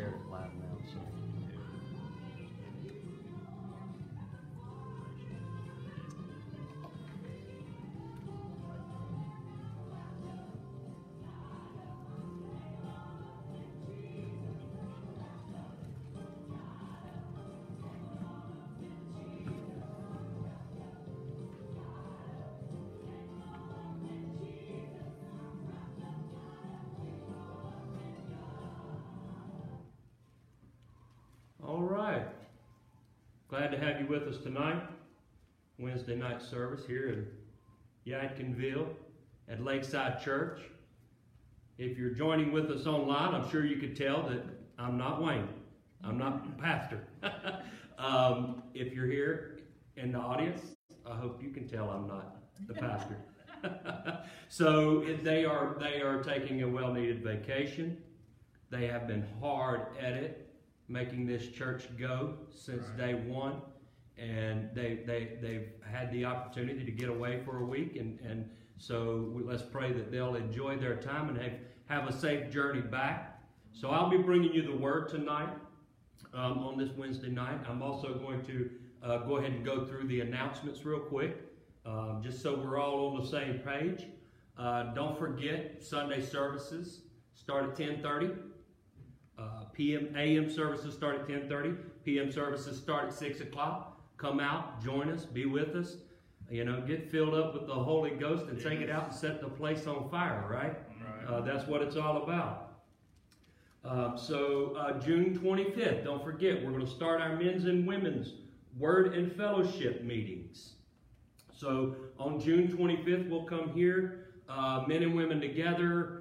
shared it live now. So. Glad to have you with us tonight, Wednesday night service here in Yadkinville at Lakeside Church. If you're joining with us online, I'm sure you could tell that I'm not Wayne. I'm not pastor. If you're here in the audience, I hope you can tell I'm not the pastor. So they are taking a well-needed vacation. They have been hard at it, making this church go since day one, and they've had the opportunity to get away for a week, and so let's pray that they'll enjoy their time and have a safe journey back. So I'll be bringing you the word tonight on this Wednesday night. I'm also going to go ahead and go through the announcements real quick, just so we're all on the same page. Don't forget, Sunday services start at 10:30. AM services start at 10:30. PM services start at 6 o'clock. Come out, join us, be with us. You know, get filled up with the Holy Ghost and take it out and set the place on fire, right? That's what it's all about. June 25th, don't forget, we're going to start our men's and women's word and fellowship meetings. So on June 25th, we'll come here, men and women together.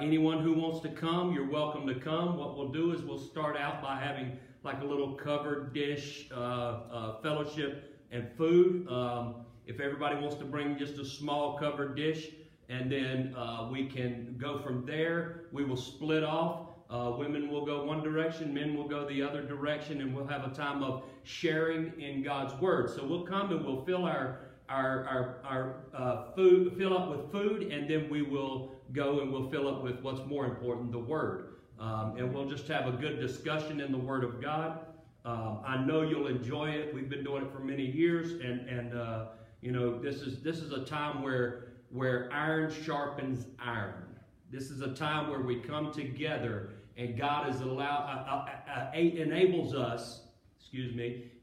Anyone who wants to come, you're welcome to come. What we'll do is we'll start out by having like a little covered dish fellowship and food. If everybody wants to bring just a small covered dish, and then we can go from there. We will split off. Women will go one direction, men will go the other direction, and we'll have a time of sharing in God's Word. So we'll come and we'll fill our food, fill up with food, and then we will go and we'll fill up with what's more important, the Word. And we'll just have a good discussion in the Word of God. I know you'll enjoy it. We've been doing it for many years, and you know, this is a time where iron sharpens iron. This is a time where we come together, and God is enables us.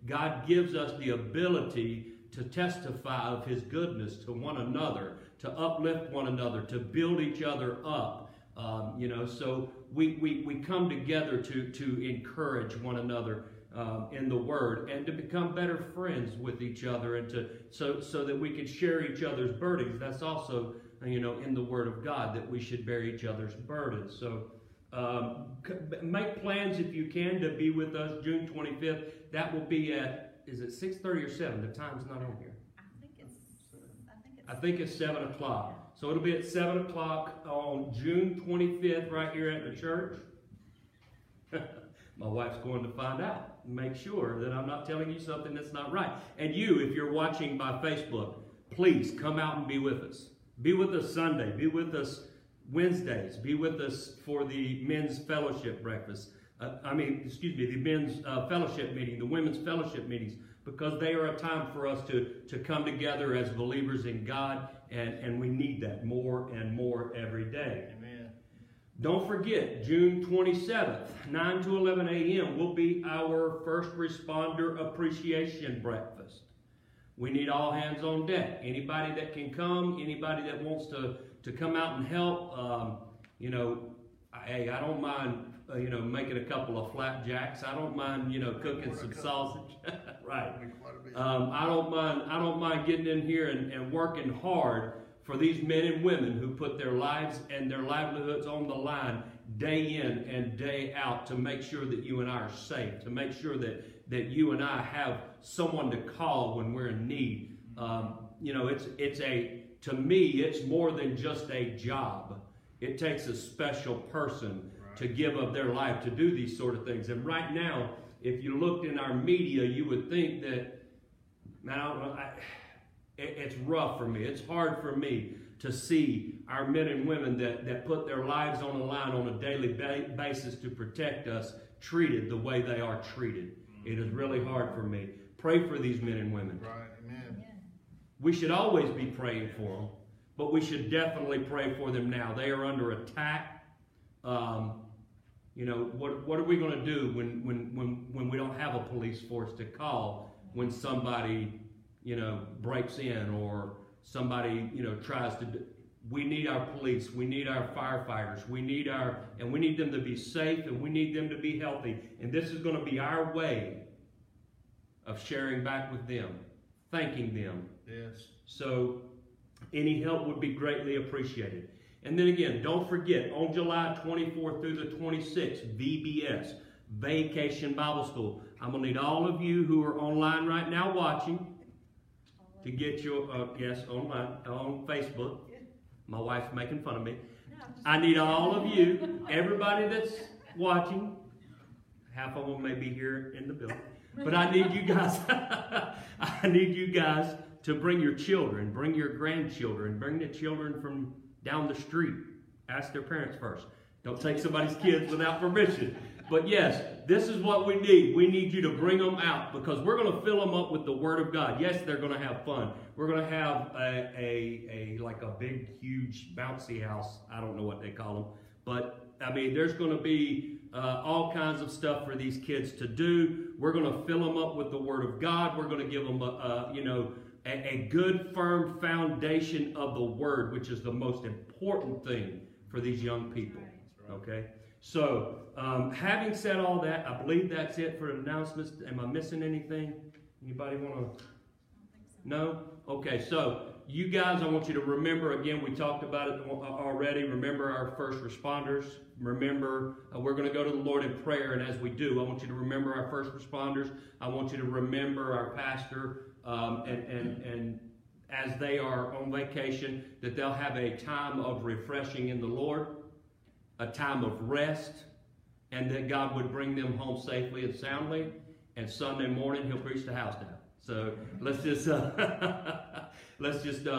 God gives us the ability to testify of His goodness to one another, to uplift one another, to build each other up, you know. So we come together to encourage one another in the Word and to become better friends with each other, and so that we can share each other's burdens. That's also, you know, in the Word of God, that we should bear each other's burdens. So make plans if you can to be with us June 25th. That will be at, is it 6:30 or 7? The time's not on here. I think it's 7 o'clock. So it'll be at 7 o'clock on June 25th right here at the church. My wife's going to find out. Make sure that I'm not telling you something that's not right. And you, if you're watching by Facebook, please come out and be with us. Be with us Sunday. Be with us Wednesdays. Be with us for the men's fellowship breakfast. The men's fellowship meeting, the women's fellowship meetings, because they are a time for us to come together as believers in God, and we need that more and more every day. Amen. Don't forget, June 27th, 9 to 11 a.m. will be our First Responder Appreciation Breakfast. We need all hands on deck. Anybody that can come, anybody that wants to come out and help, you know, hey, I don't mind, you know, making a couple of flapjacks. I don't mind, you know, cooking some sausage. Right. I don't mind getting in here and working hard for these men and women who put their lives and their livelihoods on the line day in and day out to make sure that you and I are safe, to make sure that you and I have someone to call when we're in need. You know, to me, it's more than just a job. It takes a special person to give up their life to do these sort of things. And right now, if you looked in our media, you would think that, man, it's rough for me. It's hard for me to see our men and women that put their lives on the line on a daily basis to protect us, treated the way they are treated. It is really hard for me. Pray for these men and women. Right, amen. We should always be praying for them, but we should definitely pray for them now. They are under attack. You know, what are we going to do when we don't have a police force to call when somebody, you know, breaks in or somebody, you know, tries to do? We need our police, we need our firefighters, and we need them to be safe, and we need them to be healthy. And this is going to be our way of sharing back with them, thanking them. Yes. So any help would be greatly appreciated. And then again, don't forget, on July 24th through the 26th, VBS, Vacation Bible School. I'm going to need all of you who are online right now watching to get your, yes, online, on Facebook. My wife's making fun of me. I need all of you, everybody that's watching, half of them may be here in the building, but I need you guys, I need you guys to bring your children, bring your grandchildren, bring the children from down the street. Ask their parents first. Don't take somebody's kids without permission. But yes, this is what we need. We need you to bring them out because we're going to fill them up with the Word of God. Yes, they're going to have fun. We're going to have like a big, huge bouncy house. I don't know what they call them. But, I mean, there's going to be all kinds of stuff for these kids to do. We're going to fill them up with the Word of God. We're going to give them, a good, firm foundation of the Word, which is the most important thing for these young people. Okay? So, having said all that, I believe that's it for announcements. Am I missing anything? Anybody want to? No? Okay, so you guys, I want you to remember, again, we talked about it already. Remember our first responders. Remember, we're going to go to the Lord in prayer, and as we do, I want you to remember our first responders. I want you to remember our pastor, and as they are on vacation, that they'll have a time of refreshing in the Lord, a time of rest, and that God would bring them home safely and soundly. And Sunday morning, he'll preach the house down. So let's just go to the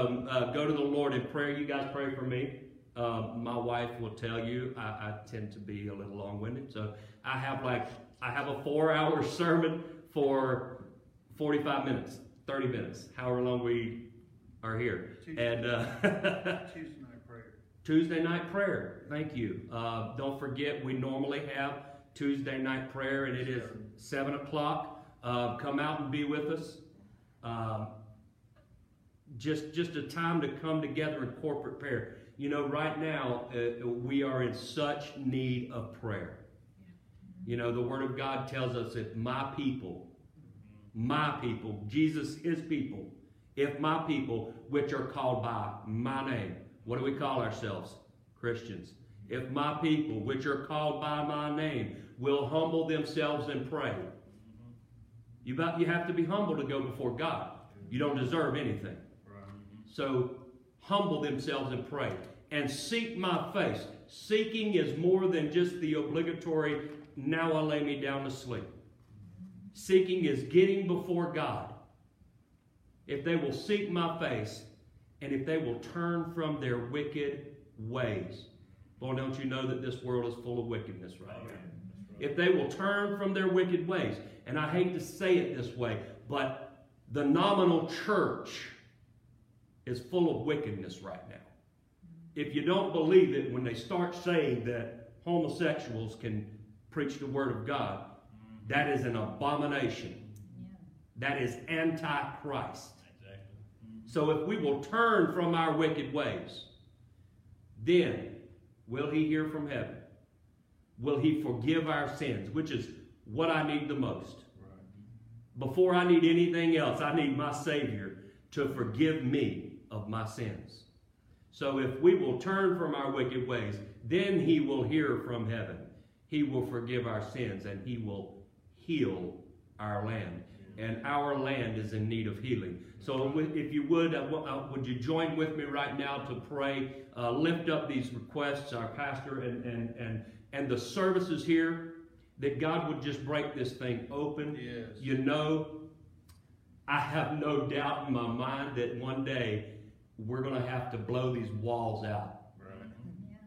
Lord in prayer. You guys pray for me. My wife will tell you I tend to be a little long-winded, so I have a 4-hour sermon for 45 minutes, 30 minutes, however long we are here. Tuesday night prayer. Thank you. Don't forget, we normally have Tuesday night prayer, and it is 7 o'clock. Come out and be with us. Just a time to come together in corporate prayer. You know, right now, we are in such need of prayer. You know, the Word of God tells us, if my people, Jesus, his people, if my people, which are called by my name. What do we call ourselves? Christians. If my people, which are called by my name, will humble themselves and pray. You have to be humble to go before God. You don't deserve anything. So humble themselves and pray. And seek my face. Seeking is more than just the obligatory, now I lay me down to sleep. Seeking is getting before God. If they will seek my face, and if they will turn from their wicked ways. Boy, don't you know that this world is full of wickedness right now? If they will turn from their wicked ways, and I hate to say it this way, but the nominal church is full of wickedness right now. If you don't believe it, when they start saying that homosexuals can preach the Word of God, that is an abomination. That is anti-Christ. So if we will turn from our wicked ways, then will he hear from heaven? Will he forgive our sins? Which is what I need the most. Before I need anything else, I need my Savior to forgive me of my sins. So if we will turn from our wicked ways, then he will hear from heaven. He will forgive our sins, and he will heal our land. And our land is in need of healing. So if you would you join with me right now to pray, lift up these requests, our pastor and the services here, that God would just break this thing open. Yes. You know, I have no doubt in my mind that one day we're going to have to blow these walls out. Right.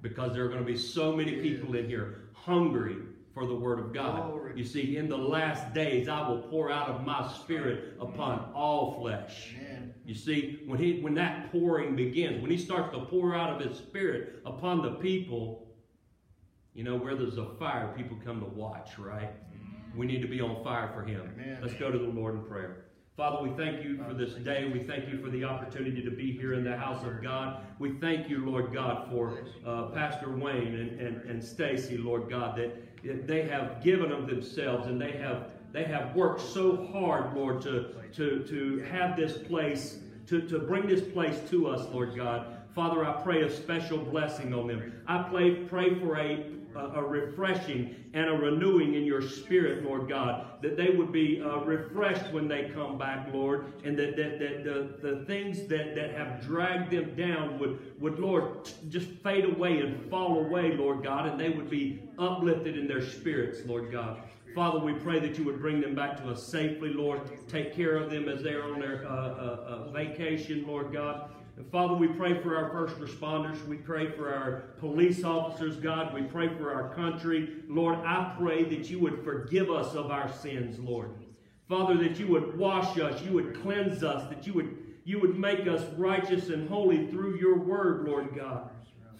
Because there are going to be so many people in here hungry for the word of God. Glory. You see, in the last days, I will pour out of my spirit upon all flesh. Amen. You see, when that pouring begins, when he starts to pour out of his spirit upon the people, you know, where there's a fire, people come to watch, right? We need to be on fire for him. Amen. Let's go to the Lord in prayer. Father, we thank you for this day. We thank you for the opportunity to be here in the house of God. We thank you, Lord God, for Pastor Wayne and Stacy, Lord God, that they have given of themselves and they have worked so hard, Lord, to have this place, to bring this place to us, Lord God. Father, I pray a special blessing on them. I pray for a refreshing and a renewing in your spirit, Lord God, that they would be refreshed when they come back, Lord, and that the things that have dragged them down would, Lord, just fade away and fall away, Lord God, and they would be uplifted in their spirits, Lord God. Father, we pray that you would bring them back to us safely, Lord. Take care of them as they are on their vacation, Lord God. And Father, we pray for our first responders. We pray for our police officers, God. We pray for our country. Lord, I pray that you would forgive us of our sins, Lord. Father, that you would wash us, you would cleanse us, that you would make us righteous and holy through your word, Lord God.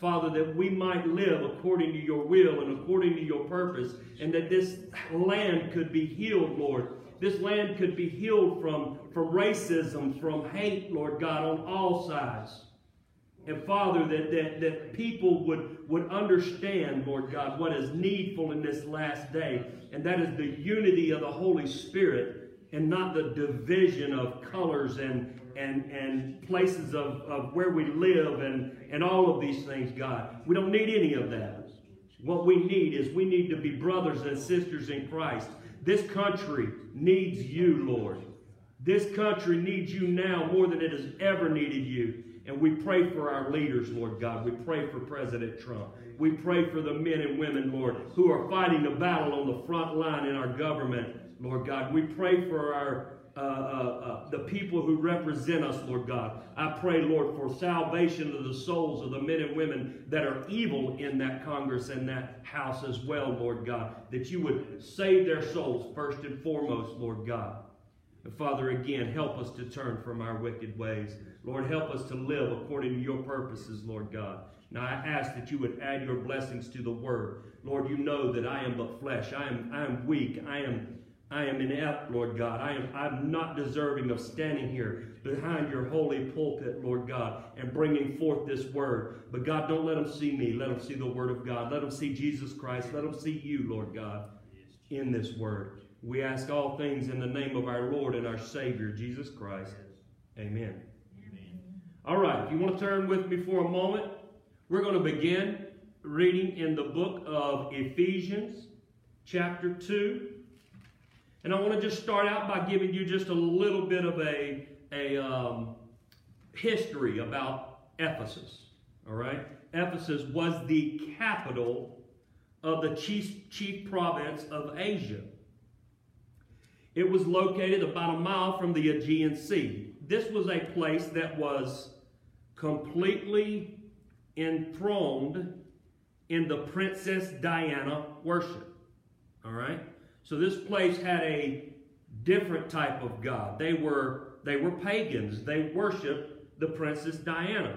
Father, that we might live according to your will and according to your purpose, and that this land could be healed, Lord. This land could be healed from racism, from hate, Lord God, on all sides. And Father, that people would understand, Lord God, what is needful in this last day, and that is the unity of the Holy Spirit and not the division of colors and places of where we live and all of these things, God. We don't need any of that. What we need is we need to be brothers and sisters in Christ. This country needs you, Lord. This country needs you now more than it has ever needed you. And we pray for our leaders, Lord God. We pray for President Trump. We pray for the men and women, Lord, who are fighting the battle on the front line in our government, Lord God. We pray for our the people who represent us, Lord God. I pray, Lord, for salvation of the souls of the men and women that are evil in that Congress and that House as well, Lord God, that you would save their souls first and foremost, Lord God. And Father, again, help us to turn from our wicked ways. Lord, help us to live according to your purposes, Lord God. Now I ask that you would add your blessings to the word. Lord, you know that I am but flesh. I am weak. I am inept, Lord God. I'm not deserving of standing here behind your holy pulpit, Lord God, and bringing forth this word. But God, don't let them see me. Let them see the word of God. Let them see Jesus Christ. Let them see you, Lord God, in this word. We ask all things in the name of our Lord and our Savior, Jesus Christ. Amen. Amen. All right, if you want to turn with me for a moment, we're going to begin reading in the book of Ephesians, chapter 2. And I want to just start out by giving you just a little bit of a history about Ephesus, all right? Ephesus was the capital of the chief province of Asia. It was located about a mile from the Aegean Sea. This was a place that was completely enthroned in the Princess Diana worship, all right? So this place had a different type of god. They were pagans. They worshiped the Princess Diana.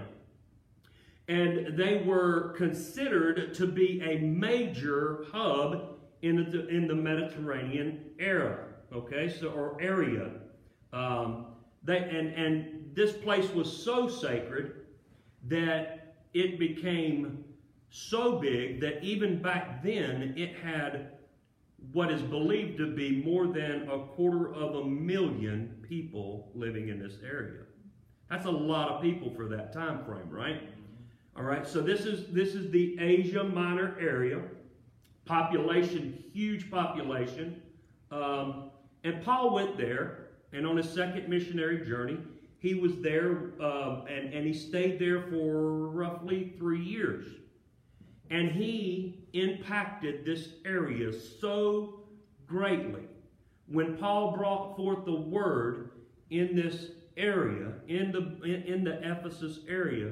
And they were considered to be a major hub in the Mediterranean era. Okay, so or area. And this place was so sacred that it became so big that even back then it had what is believed to be more than 250,000 people living in this area. That's a lot of people for that time frame, right? All right, so this is the Asia Minor area. Population, huge population. And Paul went there, and on his second missionary journey, he was there, and he stayed there for roughly 3 years. And he impacted this area so greatly. When Paul brought forth the word in this area, in the Ephesus area,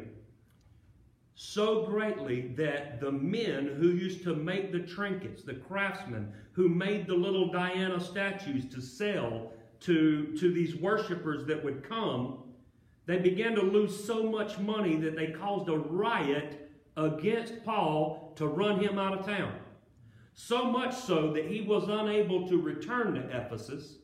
so greatly that the men who used to make the trinkets, the craftsmen who made the little Diana statues to sell to these worshipers that would come, they began to lose so much money that they caused a riot against Paul to run him out of town. So much so that he was unable to return to Ephesus.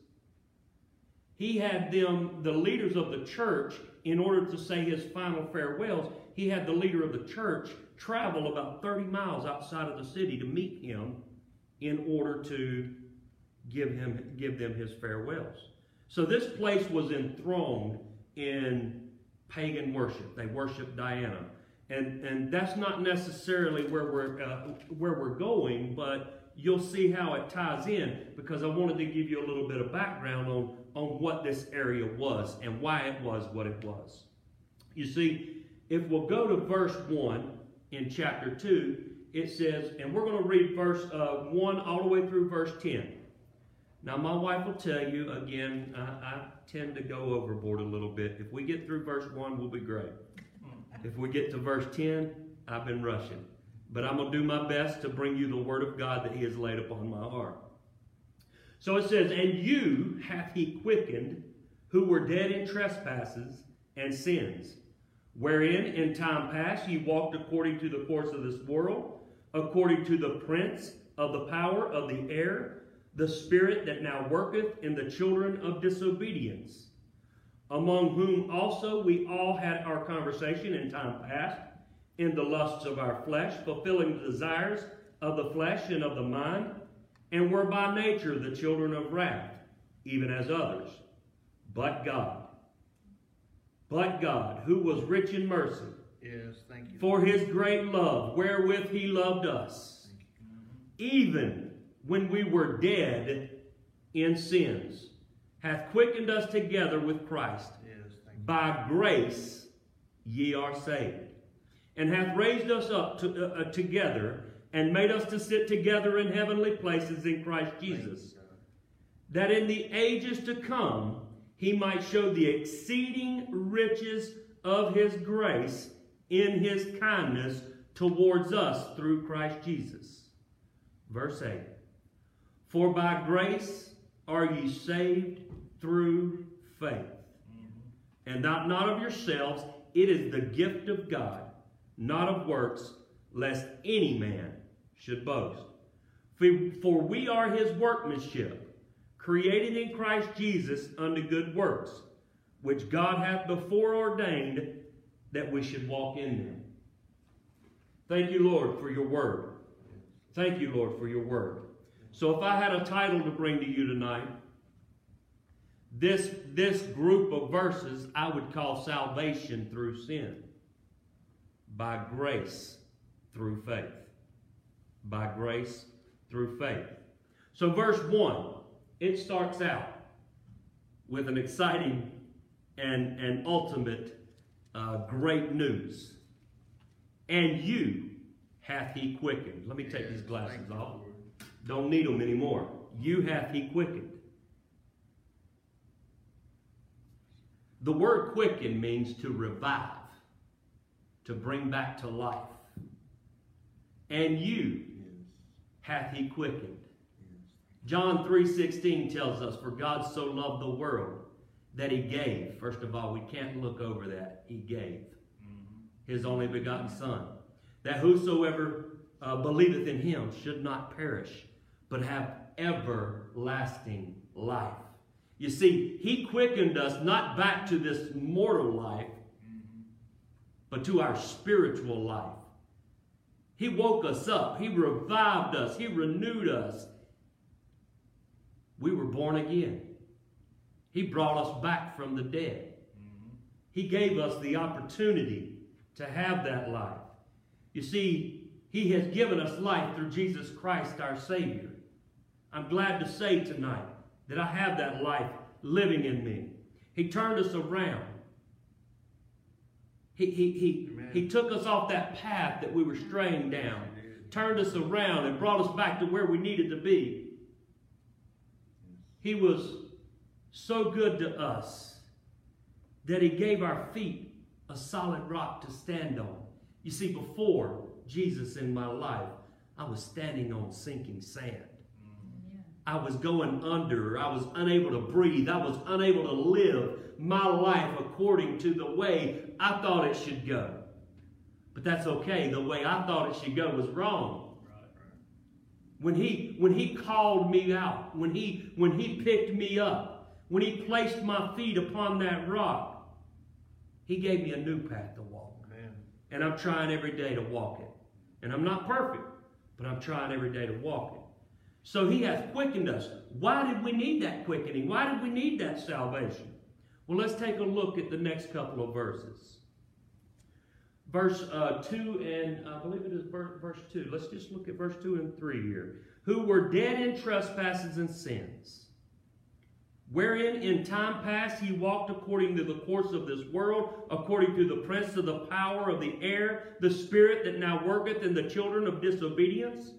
He had them, the leaders of the church, in order to say his final farewells, he had the leader of the church travel about 30 miles outside of the city to meet him in order to give them his farewells. So this place was enthroned in pagan worship. They worshiped Diana. And that's not necessarily where we're going, but you'll see how it ties in, because I wanted to give you a little bit of background on what this area was and why it was what it was. You see, if we'll go to verse 1 in chapter 2, it says, and we're going to read verse 1 all the way through verse 10. Now, my wife will tell you, again, I tend to go overboard a little bit. If we get through verse 1, we'll be great. If we get to verse 10, I've been rushing. But I'm going to do my best to bring you the word of God that he has laid upon my heart. So it says, and you hath he quickened, who were dead in trespasses and sins, wherein in time past ye walked according to the course of this world, according to the prince of the power of the air, the spirit that now worketh in the children of disobedience, among whom also we all had our conversation in time past, in the lusts of our flesh, fulfilling the desires of the flesh and of the mind, and were by nature the children of wrath, even as others. But God, who was rich in mercy, yes, thank you, for his great love, wherewith he loved us, even when we were dead in sins, hath quickened us together with Christ. Yes, by grace ye are saved. And hath raised us up together, and made us to sit together in heavenly places in Christ Jesus, that in the ages to come he might show the exceeding riches of his grace in his kindness towards us through Christ Jesus. Verse 8, for by grace are ye saved through faith, and that not of yourselves, it is the gift of God, not of works, lest any man should boast. For we are his workmanship, created in Christ Jesus unto good works, which God hath before ordained that we should walk in them. Thank you, Lord, for your word. Thank you, Lord, for your word. So if I had a title to bring to you tonight, this group of verses I would call salvation through sin. By grace through faith. By grace through faith. So verse 1, it starts out with an exciting and ultimate great news. And you hath he quickened. Let me take these glasses off. Don't need them anymore. You hath he quickened. The word quicken means to revive, to bring back to life. And you hath he quickened. John 3:16 tells us, for God so loved the world that he gave. First of all, we can't look over that. He gave his only begotten son, that whosoever believeth in him should not perish, but have everlasting life. You see, he quickened us not back to this mortal life, but to our spiritual life. He woke us up. He revived us. He renewed us. We were born again. He brought us back from the dead. He gave us the opportunity to have that life. You see, he has given us life through Jesus Christ, our Savior. I'm glad to say tonight that I have that life living in me. He turned us around. He took us off that path that we were straying down, turned us around, and brought us back to where we needed to be. He was so good to us that he gave our feet a solid rock to stand on. You see, before Jesus in my life, I was standing on sinking sand. I was going under. I was unable to breathe. I was unable to live my life according to the way I thought it should go. But that's okay. The way I thought it should go was wrong. When he called me out, when he picked me up, when he placed my feet upon that rock, he gave me a new path to walk. Amen. And I'm trying every day to walk it. And I'm not perfect, but I'm trying every day to walk it. So he has quickened us. Why did we need that quickening? Why did we need that salvation? Well, let's take a look at the next couple of verses. Verse 2 and I believe it is verse 2. Let's just look at verse 2 and 3 here. Who were dead in trespasses and sins, wherein in time past he walked according to the course of this world, according to the prince of the power of the air, the spirit that now worketh in the children of disobedience,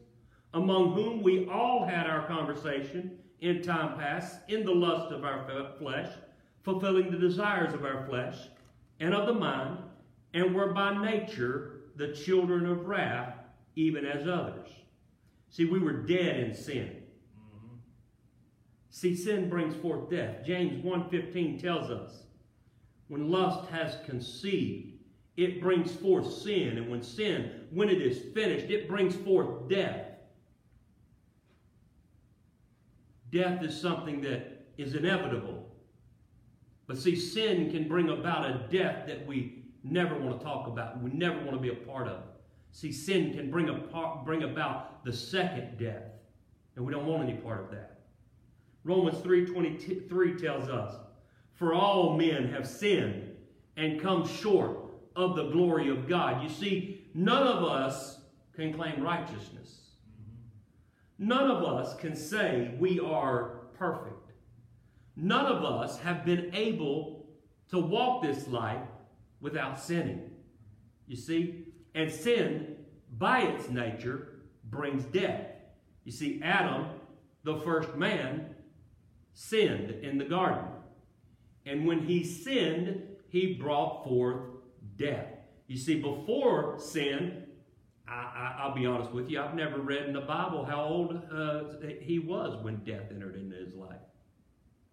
among whom we all had our conversation in time past, in the lust of our flesh, fulfilling the desires of our flesh and of the mind, and were by nature the children of wrath, even as others. See, we were dead in sin. Mm-hmm. See, sin brings forth death. James 1:15 tells us, when lust has conceived, it brings forth sin. And when sin, when it is finished, it brings forth death. Death is something that is inevitable. But see, sin can bring about a death that we never want to talk about. We never want to be a part of. See, sin can bring about the second death. And we don't want any part of that. Romans 3:23 tells us, for all men have sinned and come short of the glory of God. You see, none of us can claim righteousness. None of us can say we are perfect. None of us have been able to walk this life without sinning. You see? And sin, by its nature, brings death. You see, Adam, the first man, sinned in the garden. And when he sinned, he brought forth death. You see, before sin, I'll be honest with you, I've never read in the Bible how old he was when death entered into his life.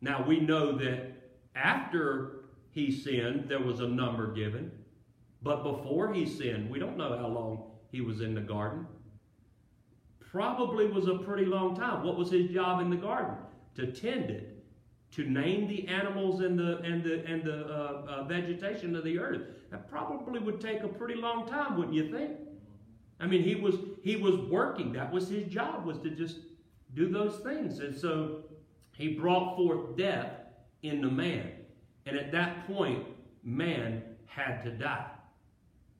Now, we know that after he sinned, there was a number given. But before he sinned, we don't know how long he was in the garden. Probably was a pretty long time. What was his job in the garden? To tend it, to name the animals and the vegetation of the earth. That probably would take a pretty long time, wouldn't you think? I mean, he was working. That was his job, was to just do those things. And so he brought forth death in the man. And at that point, man had to die.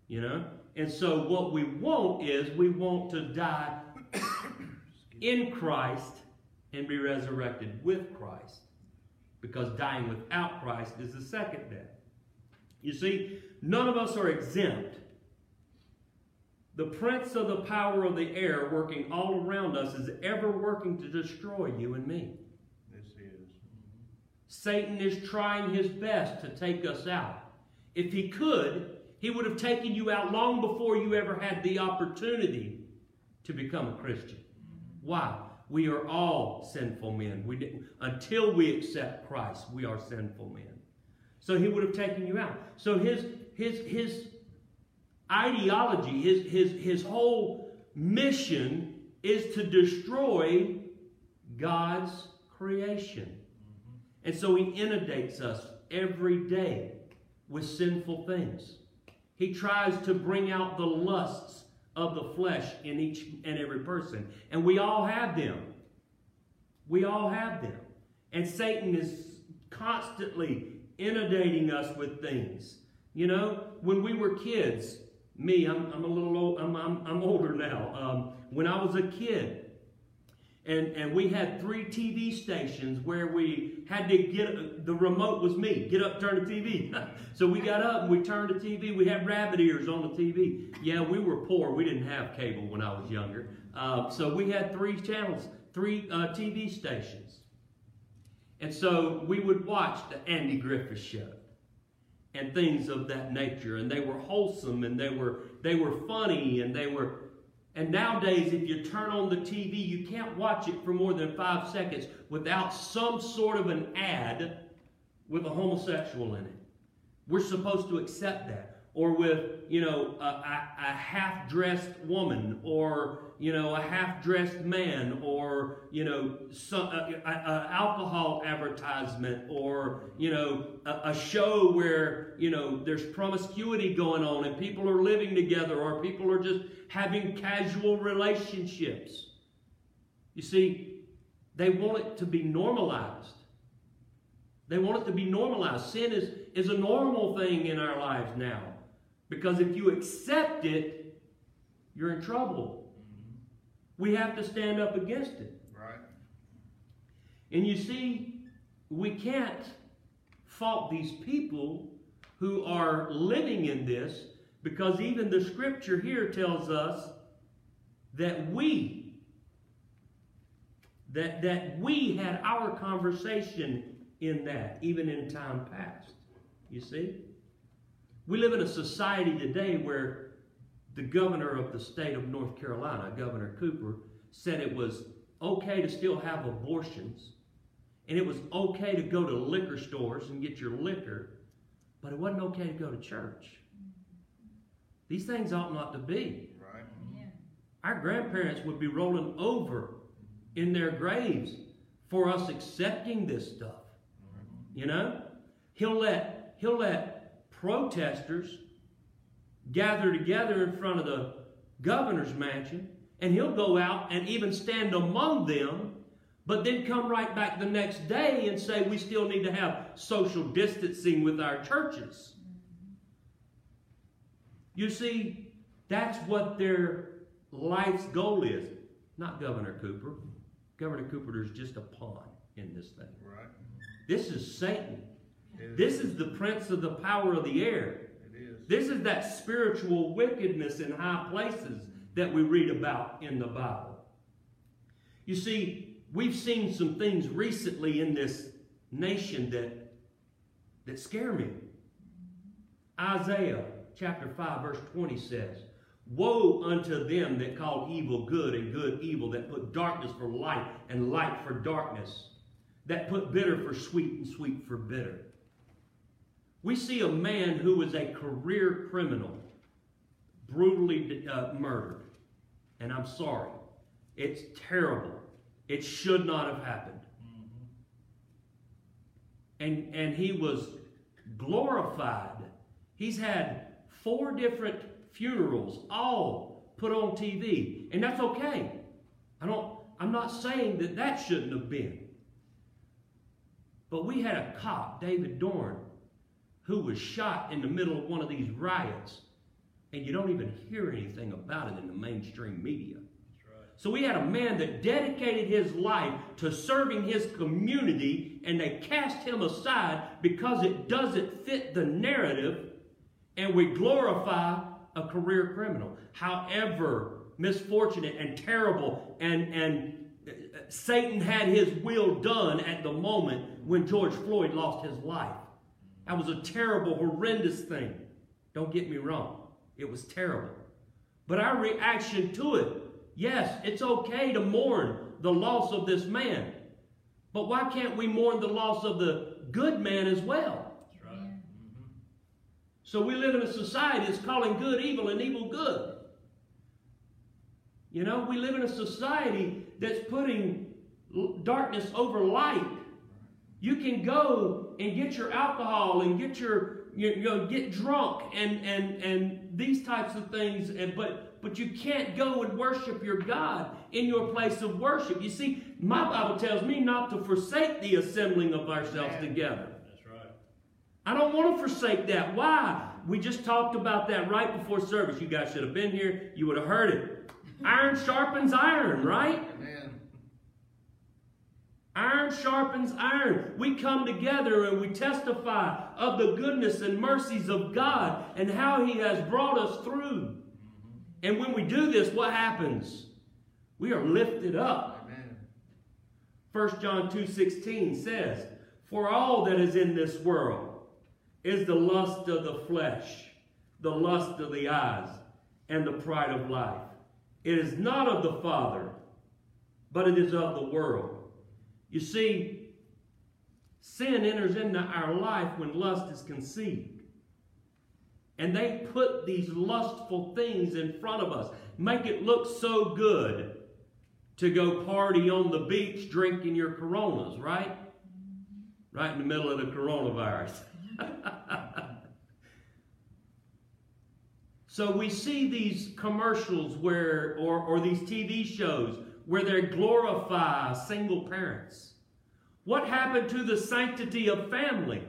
You know? And so what we want is we want to die in Christ and be resurrected with Christ. Because dying without Christ is the second death. You see, none of us are exempt. The prince of the power of the air working all around us is ever working to destroy you and me. This is. Satan is trying his best to take us out. If he could, he would have taken you out long before you ever had the opportunity to become a Christian. Why? We are all sinful men. Until we accept Christ, we are sinful men. So he would have taken you out. So his ideology, his whole mission is to destroy God's creation. And so he inundates us every day with sinful things. He tries to bring out the lusts of the flesh in each and every person. And we all have them. We all have them. And Satan is constantly inundating us with things. You know, when we were kids, I'm a little old. I'm older now. When I was a kid, and we had 3 TV stations where we had to get the remote was me. Get up, turn the TV. So we got up and we turned the TV. We had rabbit ears on the TV. Yeah, we were poor. We didn't have cable when I was younger. So we had 3 channels, 3 TV stations, and so we would watch the Andy Griffith show. and things of that nature, and they were wholesome, and they were funny, and they were. And nowadays, if you turn on the TV, you can't watch it for more than 5 seconds without some sort of an ad with a homosexual in it. We're supposed to accept that, or with a half-dressed woman, or a half-dressed man, or some alcohol advertisement, or a show where there's promiscuity going on and people are living together, or people are just having casual relationships. You see, they want it to be normalized. They want it to be normalized. Sin is a normal thing in our lives now, because if you accept it, you're in trouble. We have to stand up against it. Right. And you see, we can't fault these people who are living in this, because even the scripture here tells us that we had our conversation in that, even in time past. You see? We live in a society today where the governor of the state of North Carolina, Governor Cooper, said it was okay to still have abortions, and it was okay to go to liquor stores and get your liquor, but it wasn't okay to go to church. These things ought not to be. Right. Yeah. Our grandparents would be rolling over in their graves for us accepting this stuff. Mm-hmm. He'll let protesters gather together in front of the governor's mansion, and he'll go out and even stand among them, but then come right back the next day and say we still need to have social distancing with our churches. You see, that's what their life's goal is. Not Governor Cooper. Governor Cooper is just a pawn in this thing. Right. This is Satan. This is the prince of the power of the air. It is. This is that spiritual wickedness in high places that we read about in the Bible. You see, we've seen some things recently in this nation that scare me. Isaiah Chapter 5, verse 20 says, "Woe unto them that call evil good and good evil, that put darkness for light and light for darkness, that put bitter for sweet and sweet for bitter." We see a man who was a career criminal, brutally murdered. And I'm sorry. It's terrible. It should not have happened. Mm-hmm. And he was glorified. He's had 4 different funerals, all put on TV. And that's okay. I'm not saying that shouldn't have been. But we had a cop, David Dorn, who was shot in the middle of one of these riots. And you don't even hear anything about it in the mainstream media. That's right. So we had a man that dedicated his life to serving his community, and they cast him aside because it doesn't fit the narrative. And we glorify a career criminal, however misfortunate and terrible. And Satan had his will done at the moment when George Floyd lost his life. That was a terrible, horrendous thing. Don't get me wrong. It was terrible. But our reaction to it, yes, it's okay to mourn the loss of this man. But why can't we mourn the loss of the good man as well? So we live in a society that's calling good evil and evil good. We live in a society that's putting darkness over light. You can go and get your alcohol and get your get drunk and these types of things, but you can't go and worship your God in your place of worship. You see, my Bible tells me not to forsake the assembling of ourselves together. I don't want to forsake that. Why? We just talked about that right before service. You guys should have been here. You would have heard it. Iron sharpens iron, right? Amen. Iron sharpens iron. We come together and we testify of the goodness and mercies of God and how He has brought us through. And when we do this, what happens? We are lifted up. Amen. 1 John 2:16 says, "For all that is in this world, is the lust of the flesh, the lust of the eyes, and the pride of life. It is not of the Father, but it is of the world. You see, sin enters into our life when lust is conceived. And they put these lustful things in front of us, make it look so good to go party on the beach drinking your Coronas, right? Right in the middle of the coronavirus. So we see these commercials where, or these TV shows where they glorify single parents. What happened to the sanctity of family?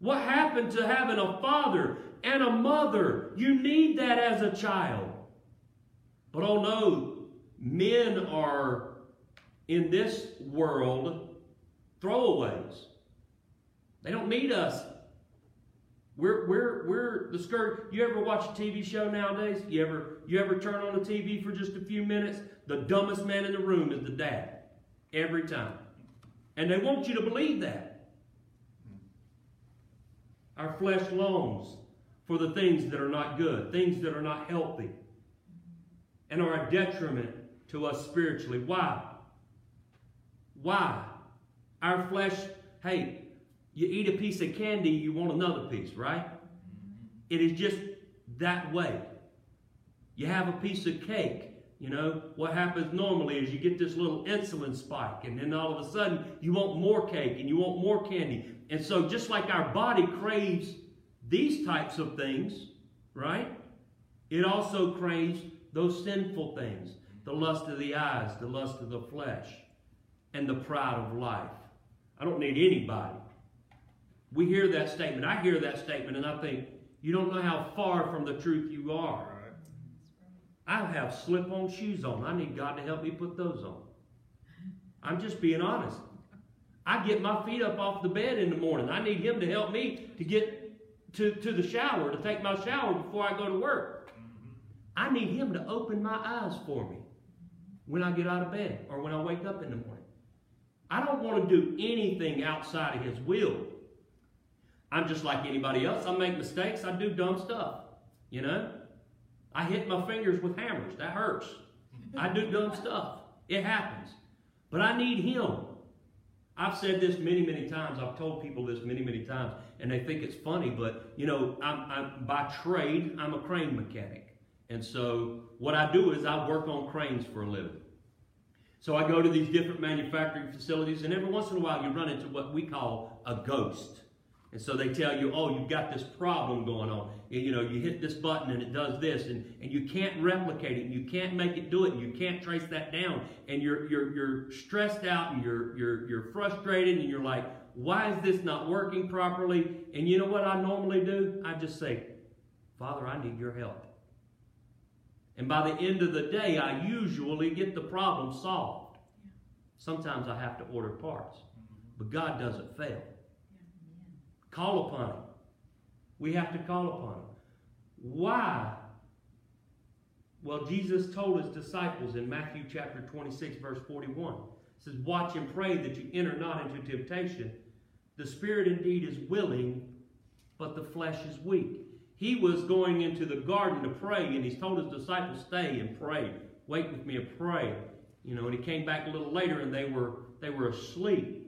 What happened to having a father and a mother? You need that as a child. But oh no, men are in this world throwaways. They don't need us. We're the skirt. You ever watch a TV show nowadays? You ever turn on the TV for just a few minutes? The dumbest man in the room is the dad. Every time. And they want you to believe that. Our flesh longs for the things that are not good, things that are not healthy, and are a detriment to us spiritually. Why? Why? Our flesh, hey, you eat a piece of candy, you want another piece, right? It is just that way. You have a piece of cake, you know, what happens normally is you get this little insulin spike, and then all of a sudden you want more cake and you want more candy. And so just like our body craves these types of things, right? It also craves those sinful things, the lust of the eyes, the lust of the flesh, and the pride of life. I don't need anybody. We hear that statement. I hear that statement, and I think, you don't know how far from the truth you are. I have slip-on shoes on. I need God to help me put those on. I'm just being honest. I get my feet up off the bed in the morning. I need Him to help me to get to the shower, to take my shower before I go to work. I need Him to open my eyes for me when I get out of bed or when I wake up in the morning. I don't want to do anything outside of His will. I'm just like anybody else. I make mistakes. I do dumb stuff. You know? I hit my fingers with hammers. That hurts. I do dumb stuff. It happens. But I need Him. I've said this many, many times. I've told people this many, many times. And they think it's funny. But, you know, I'm by trade, I'm a crane mechanic. And so what I do is I work on cranes for a living. So I go to these different manufacturing facilities. And every once in a while you run into what we call a ghost. And so they tell you, oh, you've got this problem going on. You know, you hit this button and it does this, and you can't replicate it, and you can't make it do it, and you can't trace that down, and you're stressed out, and you're frustrated, and you're like, why is this not working properly? And you know what I normally do? I just say, Father, I need your help. And by the end of the day, I usually get the problem solved. Sometimes I have to order parts, but God doesn't fail. Call upon Him. We have to call upon Him. Why? Well, Jesus told His disciples in Matthew chapter 26, verse 41. It says, watch and pray that you enter not into temptation. The spirit indeed is willing, but the flesh is weak. He was going into the garden to pray, and He's told His disciples, stay and pray. Wait with me and pray. You know, and He came back a little later, and they were asleep.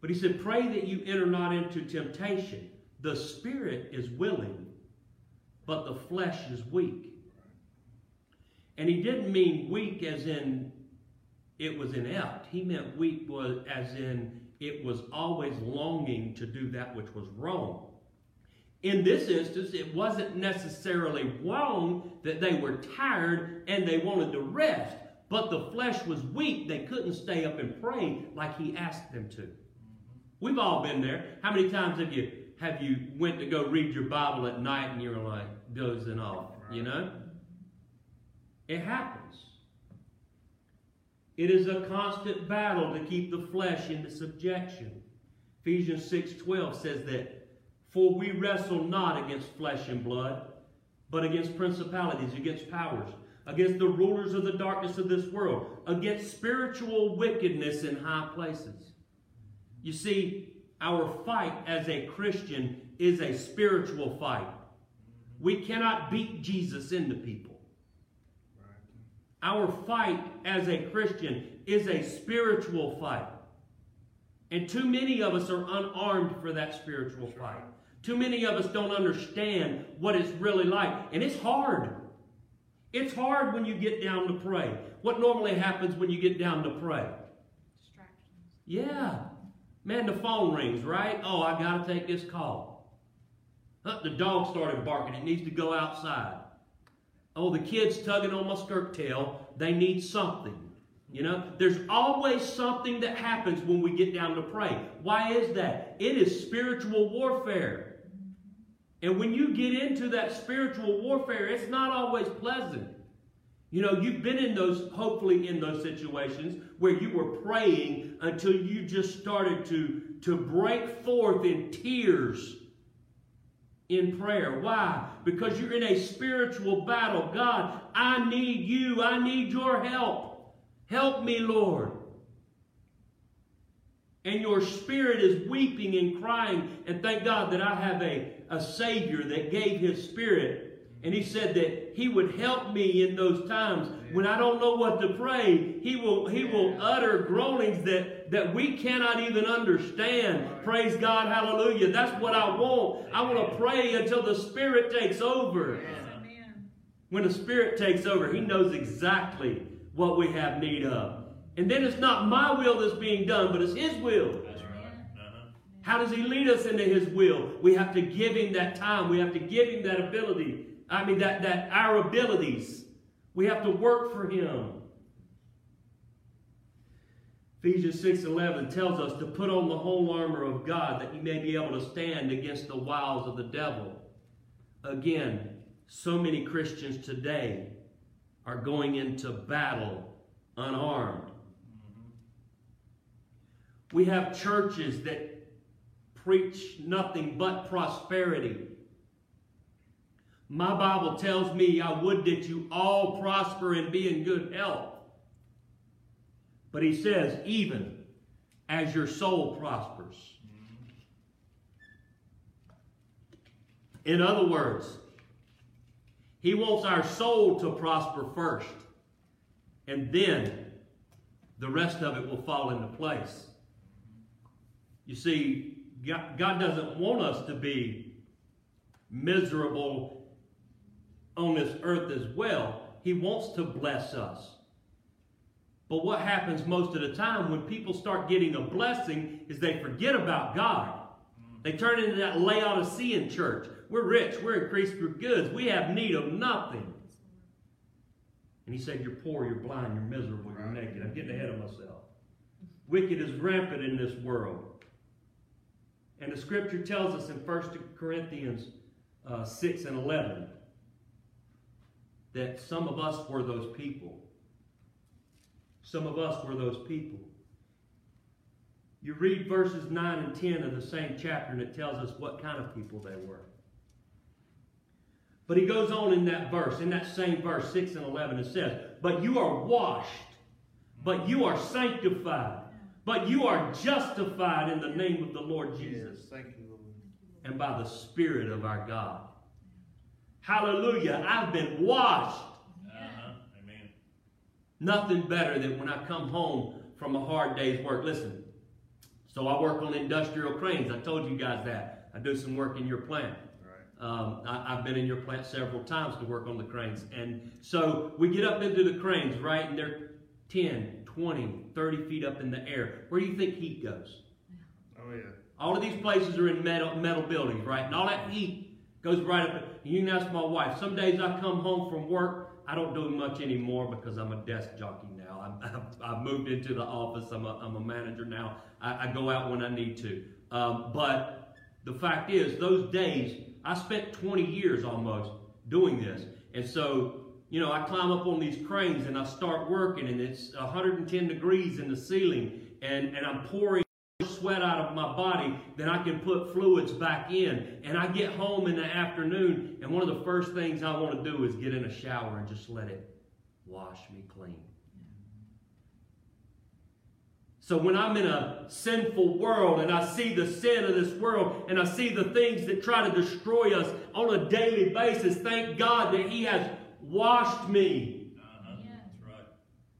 But He said, pray that you enter not into temptation. The spirit is willing, but the flesh is weak. And He didn't mean weak as in it was inept. He meant weak as in it was always longing to do that which was wrong. In this instance, it wasn't necessarily wrong that they were tired and they wanted to rest, but the flesh was weak. They couldn't stay up and pray like He asked them to. We've all been there. How many times have you went to go read your Bible at night and you're like dozing off, you know? It happens. It is a constant battle to keep the flesh into subjection. Ephesians 6:12 says that, for we wrestle not against flesh and blood, but against principalities, against powers, against the rulers of the darkness of this world, against spiritual wickedness in high places. You see, Our fight as a Christian is a spiritual fight. We cannot beat Jesus into people. Our fight as a Christian is a spiritual fight. And too many of us are unarmed for that spiritual fight. Too many of us don't understand what it's really like. And it's hard. It's hard when you get down to pray. What normally happens when you get down to pray? Distractions. Yeah. Man, the phone rings, right? Oh, I got to take this call. Oh, the dog started barking. It needs to go outside. Oh, the kid's tugging on my skirt tail. They need something. You know, there's always something that happens when we get down to pray. Why is that? It is spiritual warfare. And when you get into that spiritual warfare, it's not always pleasant. You know, you've been in those, hopefully in those situations where you were praying until you just started to break forth in tears in prayer. Why? Because you're in a spiritual battle. God, I need you. I need your help. Help me, Lord. And your spirit is weeping and crying. And thank God that I have a Savior that gave His Spirit. And He said that He would help me in those times when I don't know what to pray. He will utter groanings that we cannot even understand. Praise God. Hallelujah. That's what I want. I want to pray until the Spirit takes over. When the Spirit takes over, He knows exactly what we have need of. And then it's not my will that's being done, but it's His will. That's right. Uh-huh. How does He lead us into His will? We have to give Him that time. We have to give Him that ability. I mean, that our abilities. We have to work for Him. Ephesians 6:11 tells us to put on the whole armor of God that you may be able to stand against the wiles of the devil. Again, so many Christians today are going into battle unarmed. Mm-hmm. We have churches that preach nothing but prosperity. My Bible tells me, I would that you all prosper and be in good health. But He says, even as your soul prospers. Mm-hmm. In other words, He wants our soul to prosper first, and then the rest of it will fall into place. You see, God doesn't want us to be miserable on this earth as well. He wants to bless us. But what happens most of the time when people start getting a blessing is they forget about God. They turn into that Laodicean church. We're rich. We're increased for goods. We have need of nothing. And He said, you're poor, you're blind, you're miserable, you're naked. I'm getting ahead of myself. Wicked is rampant in this world. And the scripture tells us in 1 Corinthians 6:11 that some of us were those people. Some of us were those people. You read verses 9 and 10 of the same chapter, and it tells us what kind of people they were. But he goes on in that verse, in that same verse, 6:11, it says, but you are washed, but you are sanctified, but you are justified in the name of the Lord Jesus. Yes, thank you, Lord. And by the Spirit of our God. Hallelujah, I've been washed. Uh-huh. Amen. Nothing better than when I come home from a hard day's work. Listen. So I work on industrial cranes. I told you guys that. I do some work in your plant. Right. I've been in your plant several times to work on the cranes. And so we get up into the cranes, right? And they're 10, 20, 30 feet up in the air. Where do you think heat goes? Oh, yeah. All of these places are in metal buildings, right? And all that heat goes right up. And you can ask my wife. Some days I come home from work. I don't do much anymore because I'm a desk jockey now. I've moved into the office. I'm a manager now. I go out when I need to. But the fact is, those days, I spent 20 years almost doing this. And so, you know, I climb up on these cranes and I start working, and it's 110 degrees in the ceiling, and I'm pouring sweat out of my body, then I can put fluids back in. And I get home in the afternoon, and one of the first things I want to do is get in a shower and just let it wash me clean. So when I'm in a sinful world and I see the sin of this world and I see the things that try to destroy us on a daily basis, thank God that He has washed me. Uh-huh. Yeah. That's right.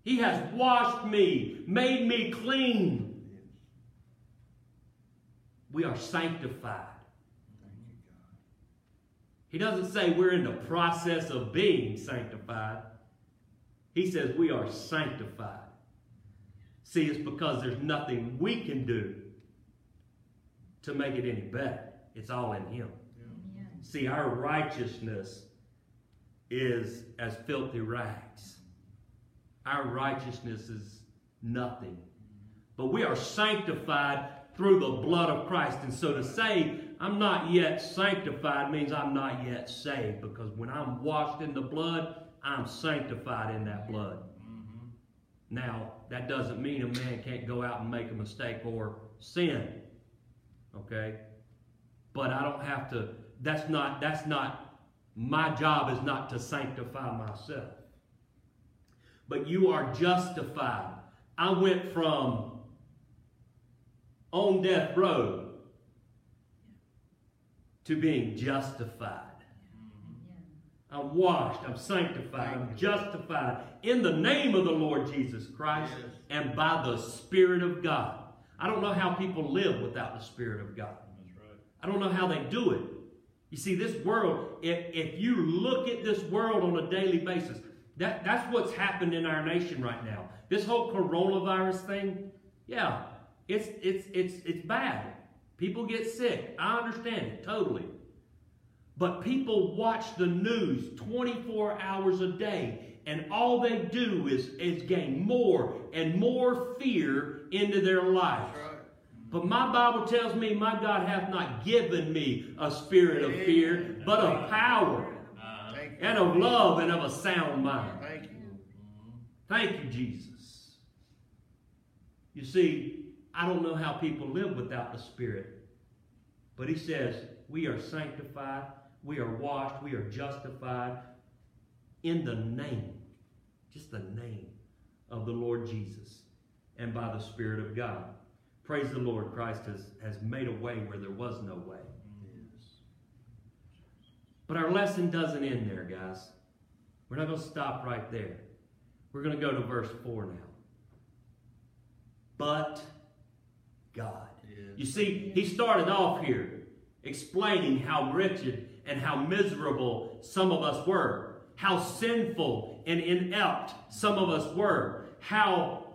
He has washed me, made me clean. We are sanctified. Thank you, God. He doesn't say we're in the process of being sanctified. He says we are sanctified. See, it's because there's nothing we can do to make it any better. It's all in Him. Yeah. Yeah. See, our righteousness is as filthy rags. Our righteousness is nothing. But we are sanctified through the blood of Christ. And so to say, I'm not yet sanctified means I'm not yet saved, because when I'm washed in the blood, I'm sanctified in that blood. Mm-hmm. Now, that doesn't mean a man can't go out and make a mistake or sin. Okay? But I don't have to, that's not, my job is not to sanctify myself. But you are justified. I went from on death row to being justified. Yeah. I'm washed, I'm sanctified, I'm justified in the name of the Lord Jesus Christ, yes, and by the Spirit of God. I don't know how people live without the Spirit of God. That's right. I don't know how they do it. You see, this world, if you look at this world on a daily basis, that's what's happened in our nation right now. This whole coronavirus thing, yeah, It's bad. People get sick. I understand it totally. But people watch the news 24 hours a day, and all they do is gain more and more fear into their life. Right. But my Bible tells me my God hath not given me a spirit of fear, but of power and of love and of a sound mind. Thank you, Jesus. You see, I don't know how people live without the Spirit. But He says, we are sanctified, we are washed, we are justified in the name, just the name of the Lord Jesus, and by the Spirit of God. Praise the Lord, Christ has made a way where there was no way. Yes. But our lesson doesn't end there, guys. We're not going to stop right there. We're going to go to verse 4 now. But God. You see, He started off here explaining how wretched and how miserable some of us were, how sinful and inept some of us were, how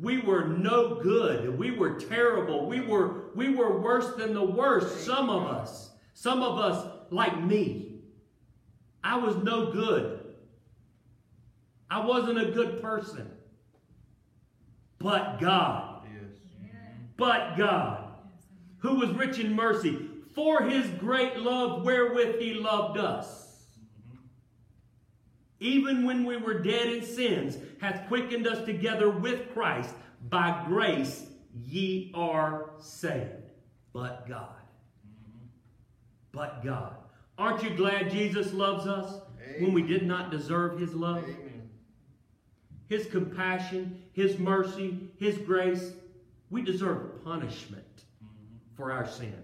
we were no good, we were terrible, we were worse than the worst, some of us like me. I was no good. I wasn't a good person. But God. But God, who was rich in mercy, for His great love wherewith He loved us, even when we were dead in sins, hath quickened us together with Christ. By grace ye are saved. But God. But God. Aren't you glad Jesus loves us when we did not deserve His love? Amen. His compassion, His mercy, His grace. We deserve punishment for our sin.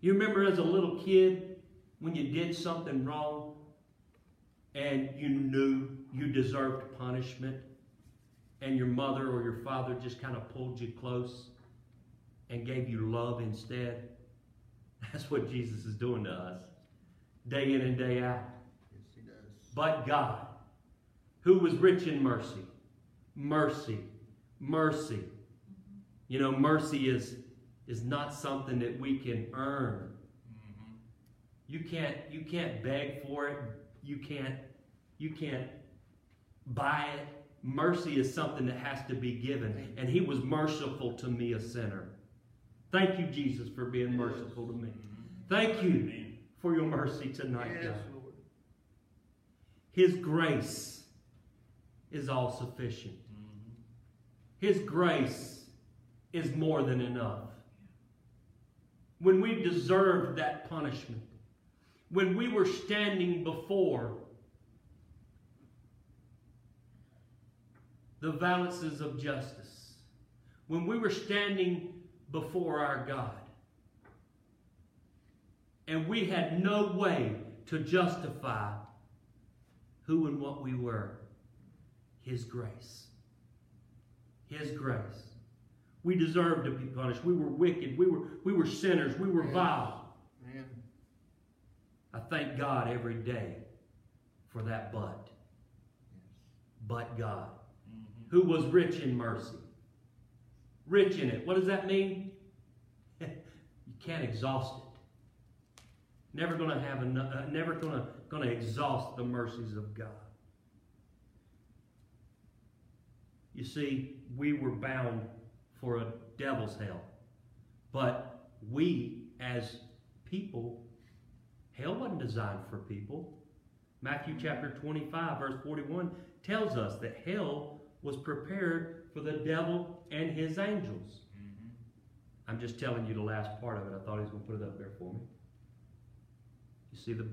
You remember as a little kid when you did something wrong and you knew you deserved punishment, and your mother or your father just kind of pulled you close and gave you love instead? That's what Jesus is doing to us day in and day out. Yes, He does. But God, who was rich in mercy, mercy, mercy. You know, mercy is not something that we can earn. Mm-hmm. You can't beg for it. You can't buy it. Mercy is something that has to be given. And He was merciful to me, a sinner. Thank you, Jesus, for being merciful to me. Thank you for your mercy tonight, God. His grace is all sufficient. His grace is more than enough. When we deserved that punishment, when we were standing before the valences of justice, when we were standing before our God and we had no way to justify who and what we were. His grace. His grace. We deserved to be punished. We were wicked. We were sinners. We were vile. Man. I thank God every day for that but. Yes. But God, who was rich in mercy. Rich in it. What does that mean? You can't exhaust it. Never going to have enough. Never going to exhaust the mercies of God. You see, we were bound for a devil's hell. But we, as people, hell wasn't designed for people. Matthew chapter 25, verse 41 tells us that hell was prepared for the devil and his angels. Mm-hmm. I'm just telling you the last part of it. I thought he was going to put it up there for me. You see the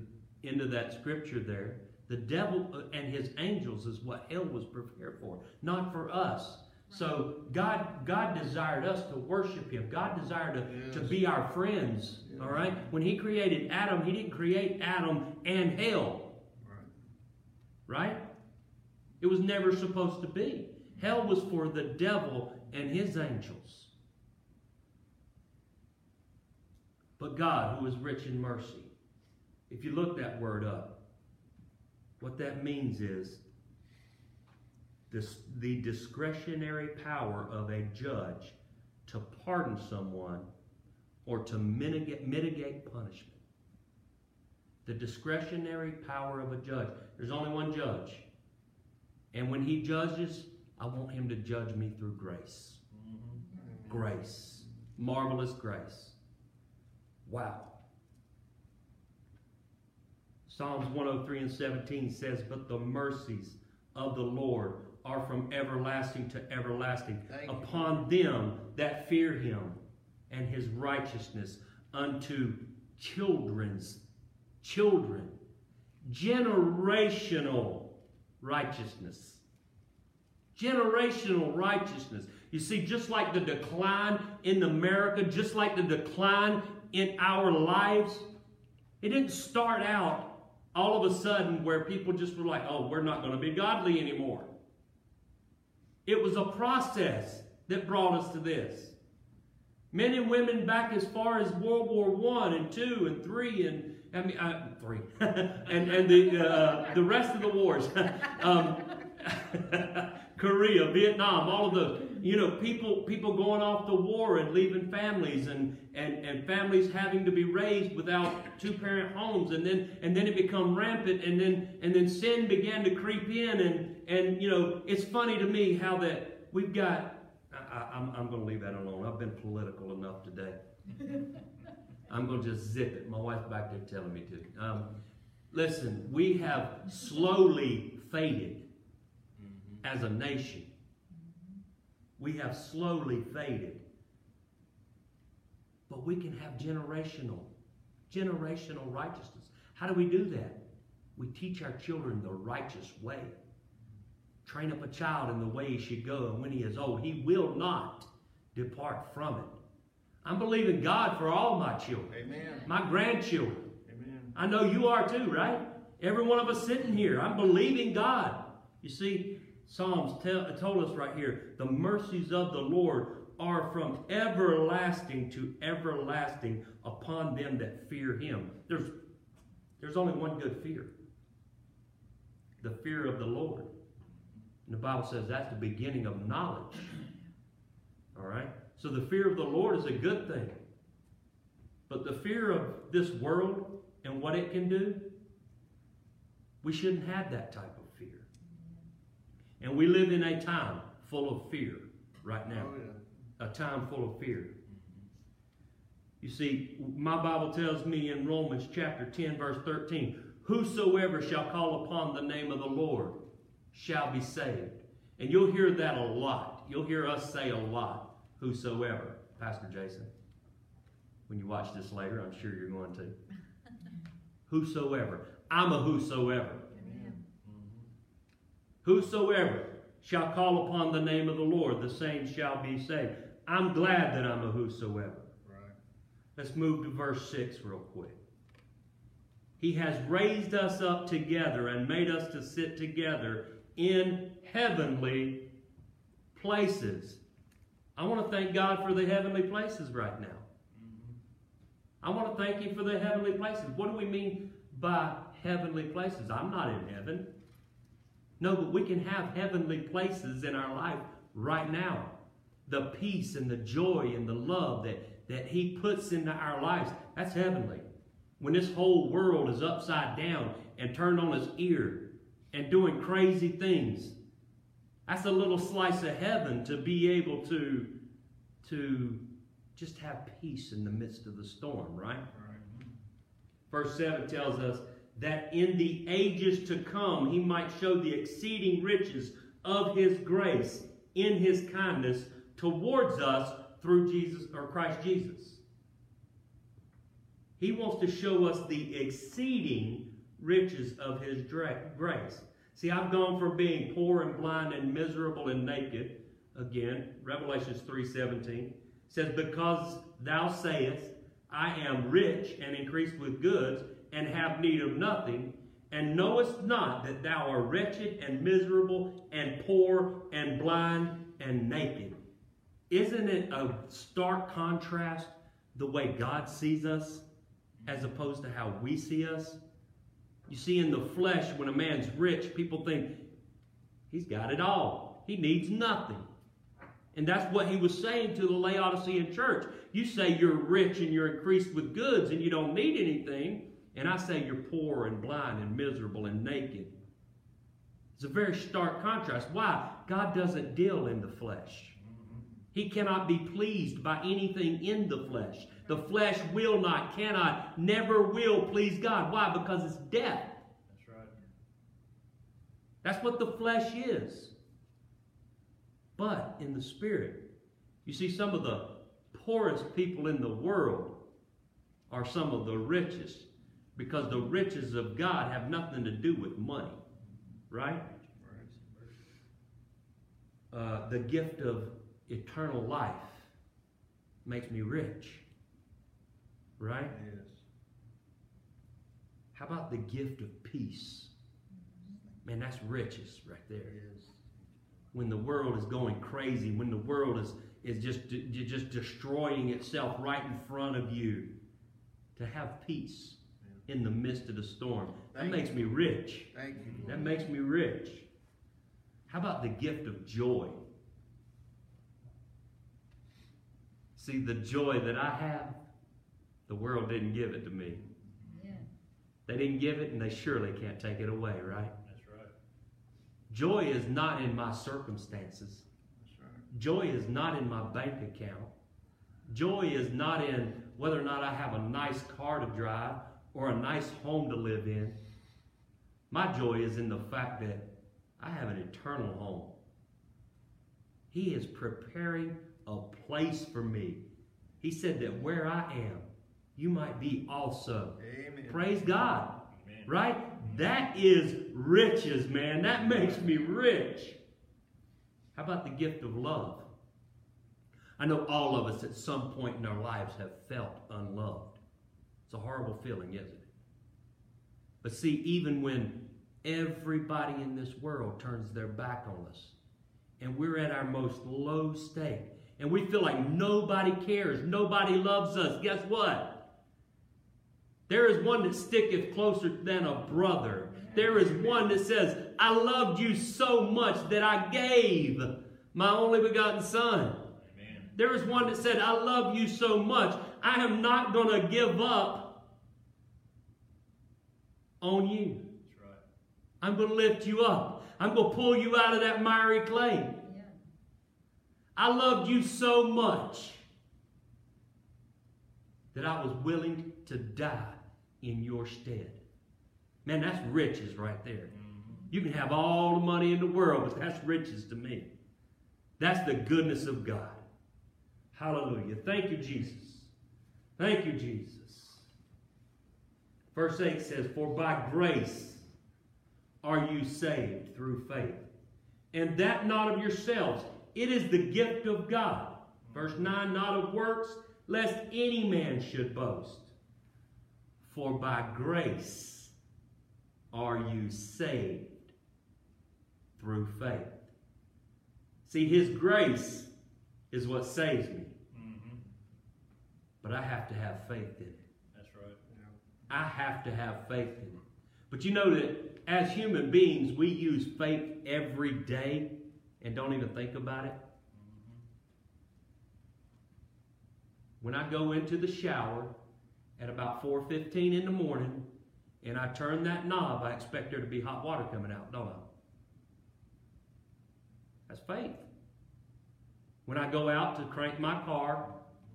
end of that scripture there. The devil and his angels is what hell was prepared for, not for us. So God desired us to worship him. God desired to be our friends. Yes. All right. When he created Adam, he didn't create Adam and hell. Right. Right? It was never supposed to be. Hell was for the devil and his angels. But God, who is rich in mercy, if you look that word up, what that means is this, the discretionary power of a judge to pardon someone or to mitigate punishment. The discretionary power of a judge. There's only one judge. And when he judges, I want him to judge me through grace. Mm-hmm. Grace. Marvelous grace. Wow. Psalms 103:17 says, "But the mercies of the Lord are from everlasting to everlasting upon them that fear him, and his righteousness unto children's children." Generational righteousness. Generational righteousness. You see, just like the decline in America, just like the decline in our lives, it didn't start out all of a sudden where people just were like, oh, we're not going to be godly anymore. It was a process that brought us to this. Men and women back as far as World War I and II and III and three and the rest of the wars, Korea, Vietnam, all of those. You know, people going off to war and leaving families and families having to be raised without two-parent homes, and then it become rampant, and then sin began to creep in, and you know, it's funny to me how that we've got. I'm going to leave that alone. I've been political enough today. I'm going to just zip it. My wife's back there telling me to. Listen, we have slowly faded as a nation. We have slowly faded. But we can have generational righteousness. How do we do that? We teach our children the righteous way. Train up a child in the way he should go, and when he is old, he will not depart from it. I'm believing God for all my children. Amen. My grandchildren. Amen. I know you are too, right? Every one of us sitting here, I'm believing God. You see, Psalms told us right here, the mercies of the Lord are from everlasting to everlasting upon them that fear him. There's only one good fear. The fear of the Lord. And the Bible says that's the beginning of knowledge. All right? So the fear of the Lord is a good thing. But the fear of this world and what it can do, we shouldn't have that type of fear. And we live in a time full of fear right now. Oh, yeah. A time full of fear. Mm-hmm. You see, my Bible tells me in Romans chapter 10, verse 13, whosoever shall call upon the name of the Lord shall be saved. And you'll hear that a lot. You'll hear us say a lot, whosoever. Pastor Jason, when you watch this later, I'm sure you're going to. Whosoever. I'm a whosoever. Whosoever shall call upon the name of the Lord, the same shall be saved. I'm glad that I'm a whosoever. Right. Let's move to verse 6 real quick. He has raised us up together and made us to sit together in heavenly places. I want to thank God for the heavenly places right now. Mm-hmm. I want to thank Him for the heavenly places. What do we mean by heavenly places? I'm not in heaven. No, but we can have heavenly places in our life right now. The peace and the joy and the love that He puts into our lives, that's heavenly. When this whole world is upside down and turned on its ear and doing crazy things, that's a little slice of heaven to be able to just have peace in the midst of the storm, right? Right. Verse 7 tells us that in the ages to come, He might show the exceeding riches of His grace in His kindness towards us through Jesus or Christ Jesus. He wants to show us the exceeding riches of His grace. See, I've gone from being poor and blind and miserable and naked. Again, Revelation 3:17 says, because thou sayest, I am rich and increased with goods and have need of nothing, and knowest not that thou art wretched and miserable and poor and blind and naked. Isn't it a stark contrast the way God sees us as opposed to how we see us? You see, in the flesh, when a man's rich, people think he's got it all. He needs nothing. And that's what He was saying to the Laodicean church. You say you're rich and you're increased with goods and you don't need anything. And I say you're poor and blind and miserable and naked. It's a very stark contrast. Why? God doesn't deal in the flesh. He cannot be pleased by anything in the flesh. The flesh will not, cannot, never will please God. Why? Because it's death. That's right. That's what the flesh is. But in the Spirit, you see, some of the poorest people in the world are some of the richest, because the riches of God have nothing to do with money, right? The gift of eternal life makes me rich, right? Yes. How about the gift of peace? Man, that's riches right there. Yes. When the world is going crazy, when the world is just destroying itself right in front of you, to have peace in the midst of the storm. That makes me rich. Thank you. That makes me rich. How about the gift of joy? See, the joy that I have, the world didn't give it to me. Yeah. They didn't give it, and they surely can't take it away, right? That's right. Joy is not in my circumstances. That's right. Joy is not in my bank account. Joy is not in whether or not I have a nice car to drive or a nice home to live in. My joy is in the fact that I have an eternal home. He is preparing a place for me. He said that where I am, you might be also. Amen. Praise God. Amen. Right? Amen. That is riches, man. That makes me rich. How about the gift of love? I know all of us at some point in our lives have felt unloved. It's a horrible feeling, isn't it? But see, even when everybody in this world turns their back on us and we're at our most low state and we feel like nobody cares, nobody loves us, guess what? There is one that sticketh closer than a brother. There is one that says, I loved you so much that I gave my only begotten Son. Amen. There is one that said, I love you so much, I am not going to give up on you. That's right. I'm going to lift you up. I'm going to pull you out of that miry clay. Yeah. I loved you so much that I was willing to die in your stead. Man, that's riches right there. Mm-hmm. You can have all the money in the world, but that's riches to me. That's the goodness of God. Hallelujah. Thank you, Jesus. Thank you, Jesus. Verse 8 says, for by grace are you saved through faith, and that not of yourselves. It is the gift of God, Verse 9, not of works, lest any man should boast. For by grace are you saved through faith. See, his grace is what saves me. Mm-hmm. But I have to have faith in it. That's right. Yeah. I have to have faith in it. But you know that as human beings, we use faith every day and don't even think about it. When I go into the shower at about 4:15 in the morning and I turn that knob, I expect there to be hot water coming out, don't I? That's faith. When I go out to crank my car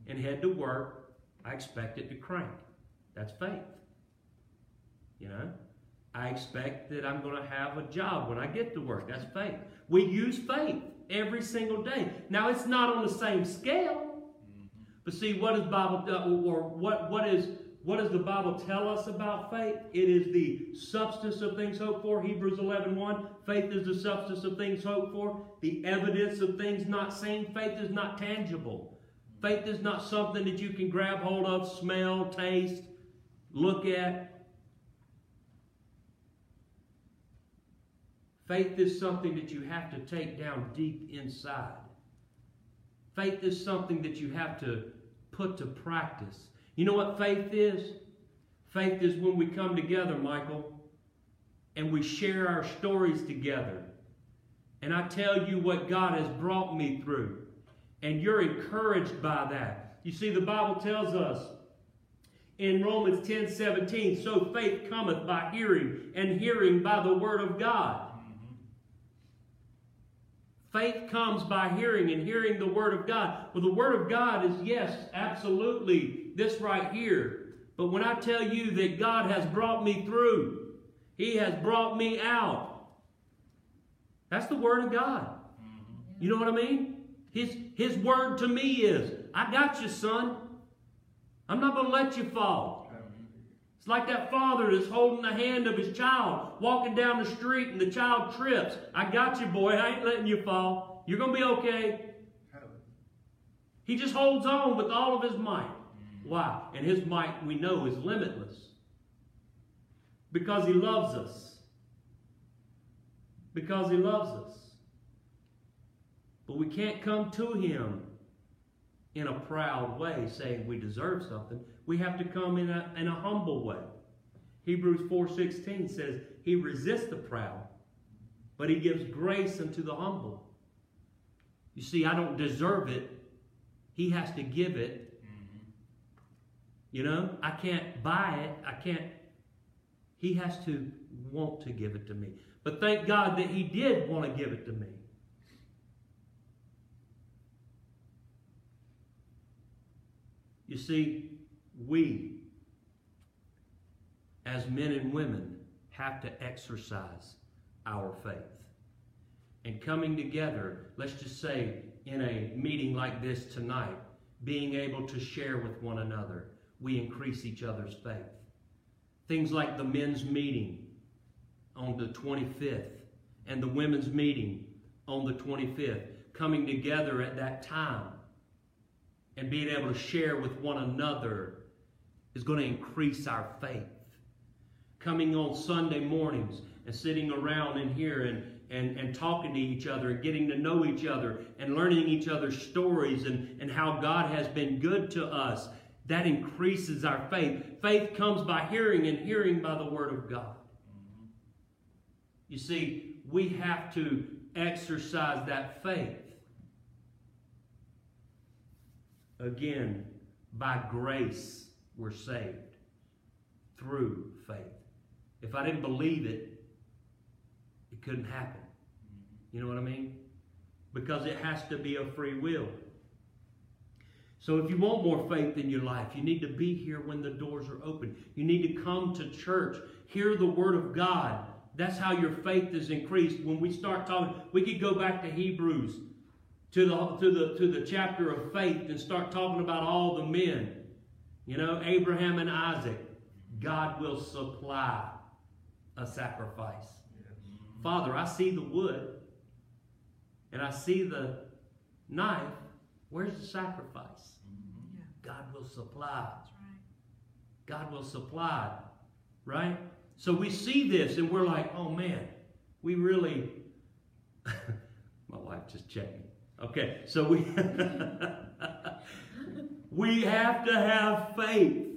and head to work, I expect it to crank. That's faith. You know, I expect that I'm going to have a job when I get to work. That's faith. We use faith every single day. Now, it's not on the same scale. But see, what does the Bible tell us about faith? It is the substance of things hoped for. Hebrews 11:1. Faith is the substance of things hoped for, the evidence of things not seen. Faith is not tangible. Faith is not something that you can grab hold of, smell, taste, look at. Faith is something that you have to take down deep inside. Faith is something that you have to put to practice. You know what faith is? Faith is when we come together, Michael, and we share our stories together. And I tell you what God has brought me through. And you're encouraged by that. You see, the Bible tells us in Romans 10:17, so faith cometh by hearing, and hearing by the word of God. Faith comes by hearing, and hearing the Word of God. Well, the Word of God is, yes, absolutely, this right here. But when I tell you that God has brought me through, He has brought me out, that's the Word of God. Mm-hmm. You know what I mean? His Word to me is, I got you, son. I'm not going to let you fall. It's like that father that's holding the hand of his child, walking down the street, and the child trips. I got you, boy. I ain't letting you fall. You're going to be okay. He just holds on with all of his might. Why? And his might, we know, is limitless. Because he loves us. Because he loves us. But we can't come to him in a proud way, saying we deserve something. We have to come in a humble way. Hebrews 4:16 says, He resists the proud, but He gives grace unto the humble. You see, I don't deserve it. He has to give it. Mm-hmm. You know, I can't buy it. I can't. He has to want to give it to me. But thank God that He did want to give it to me. You see, we, as men and women, have to exercise our faith. And coming together, let's just say in a meeting like this tonight, being able to share with one another, we increase each other's faith. Things like the men's meeting on the 25th and the women's meeting on the 25th, coming together at that time and being able to share with one another is going to increase our faith. Coming on Sunday mornings and sitting around in here and talking to each other and getting to know each other and learning each other's stories and how God has been good to us, that increases our faith. Faith comes by hearing, and hearing by the Word of God. You see, we have to exercise that faith. Again, by grace we're saved through faith. If I didn't believe it, it couldn't happen. You know what I mean? Because it has to be a free will. So if you want more faith in your life, you need to be here when the doors are open. You need to come to church, hear the Word of God. That's how your faith is increased. When we start talking, we could go back to Hebrews to the chapter of faith and start talking about all the men. You know, Abraham and Isaac. God will supply a sacrifice. Yes. Father, I see the wood and I see the knife. Where's the sacrifice? Mm-hmm. Yeah. God will supply. That's right. God will supply, right? So we see this and we're like, oh man, we really, my wife just checked me. Okay, so we, we have to have faith.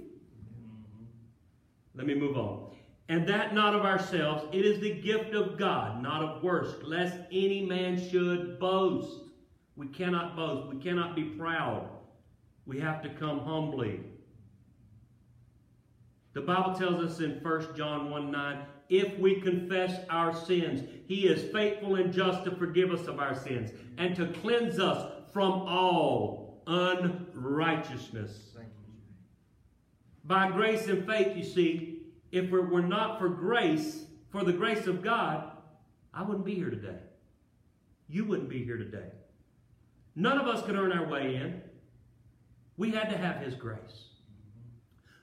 Let me move on. And that not of ourselves, it is the gift of God, not of works, lest any man should boast. We cannot boast. We cannot be proud. We have to come humbly. The Bible tells us in 1 John 1:9, if we confess our sins, he is faithful and just to forgive us of our sins and to cleanse us from all unrighteousness. By grace and faith, you see, if it were not for grace, for the grace of God, I wouldn't be here today. You wouldn't be here today. None of us could earn our way in. We had to have his grace.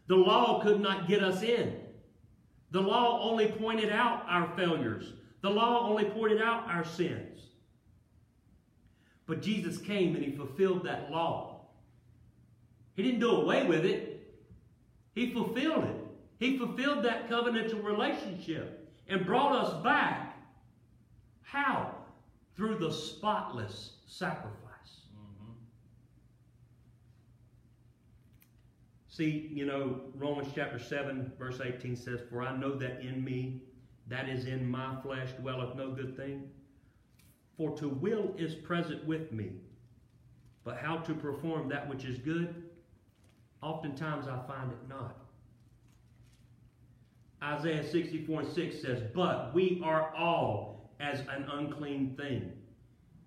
The law could not get us in. The law only pointed out our failures. The law only pointed out our sins. But Jesus came and he fulfilled that law. He didn't do away with it. He fulfilled it. He fulfilled that covenantal relationship and brought us back. How? Through the spotless sacrifice. See, you know, Romans chapter 7, verse 18 says, for I know that in me, that is in my flesh, dwelleth no good thing. For to will is present with me, but how to perform that which is good, oftentimes I find it not. Isaiah 64:6 says, but we are all as an unclean thing,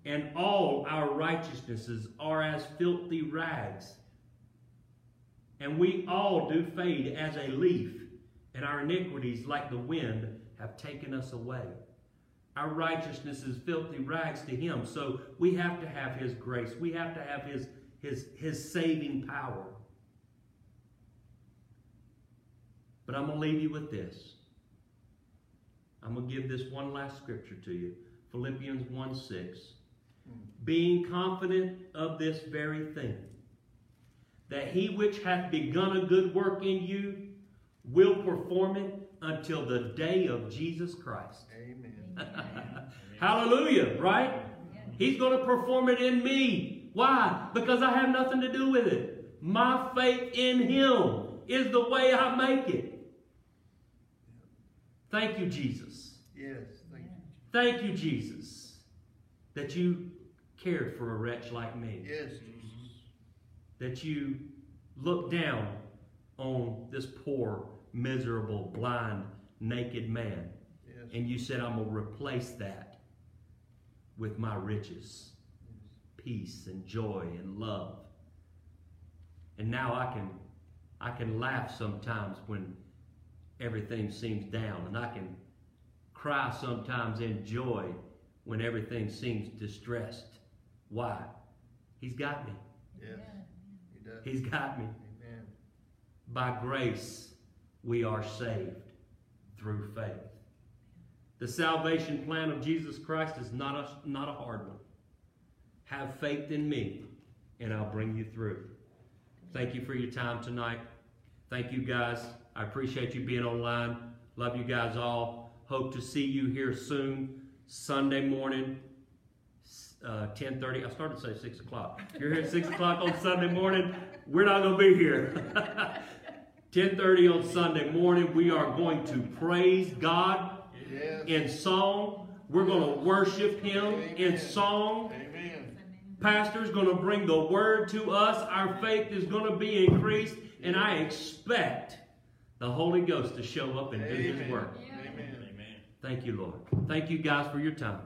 and all our righteousnesses are as filthy rags. And we all do fade as a leaf, and our iniquities, like the wind, have taken us away. Our righteousness is filthy rags to him, so we have to have his grace. We have to have his saving power. But I'm going to leave you with this. I'm going to give this one last scripture to you. Philippians 1:6. Being confident of this very thing, that he which hath begun a good work in you will perform it until the day of Jesus Christ. Amen. Hallelujah, right? Amen. He's going to perform it in me. Why? Because I have nothing to do with it. My faith in him is the way I make it. Thank you, Jesus. Yes, thank you. Thank you, Jesus, that you cared for a wretch like me. Yes, Jesus. That you look down on this poor, miserable, blind, naked man. Yes. And you said, I'm going to replace that with my riches, yes, peace and joy and love. And now I can laugh sometimes when everything seems down, and I can cry sometimes in joy when everything seems distressed. Why? He's got me. Yes. Yeah. He's got me. Amen. By grace, we are saved through faith. The salvation plan of Jesus Christ is not a hard one. Have faith in me, and I'll bring you through. Thank you for your time tonight. Thank you, guys. I appreciate you being online. Love you guys all. Hope to see you here soon, Sunday morning. 10:30. I started to say 6 o'clock. You're here at 6 o'clock on Sunday morning. We're not going to be here. 10:30 on Sunday morning. We are going to praise God, yes, in song. We're going to worship him, amen, in song. Amen. Pastor's going to bring the word to us. Our faith is going to be increased. And I expect the Holy Ghost to show up and do his work. Amen. Amen. Thank you, Lord. Thank you guys for your time.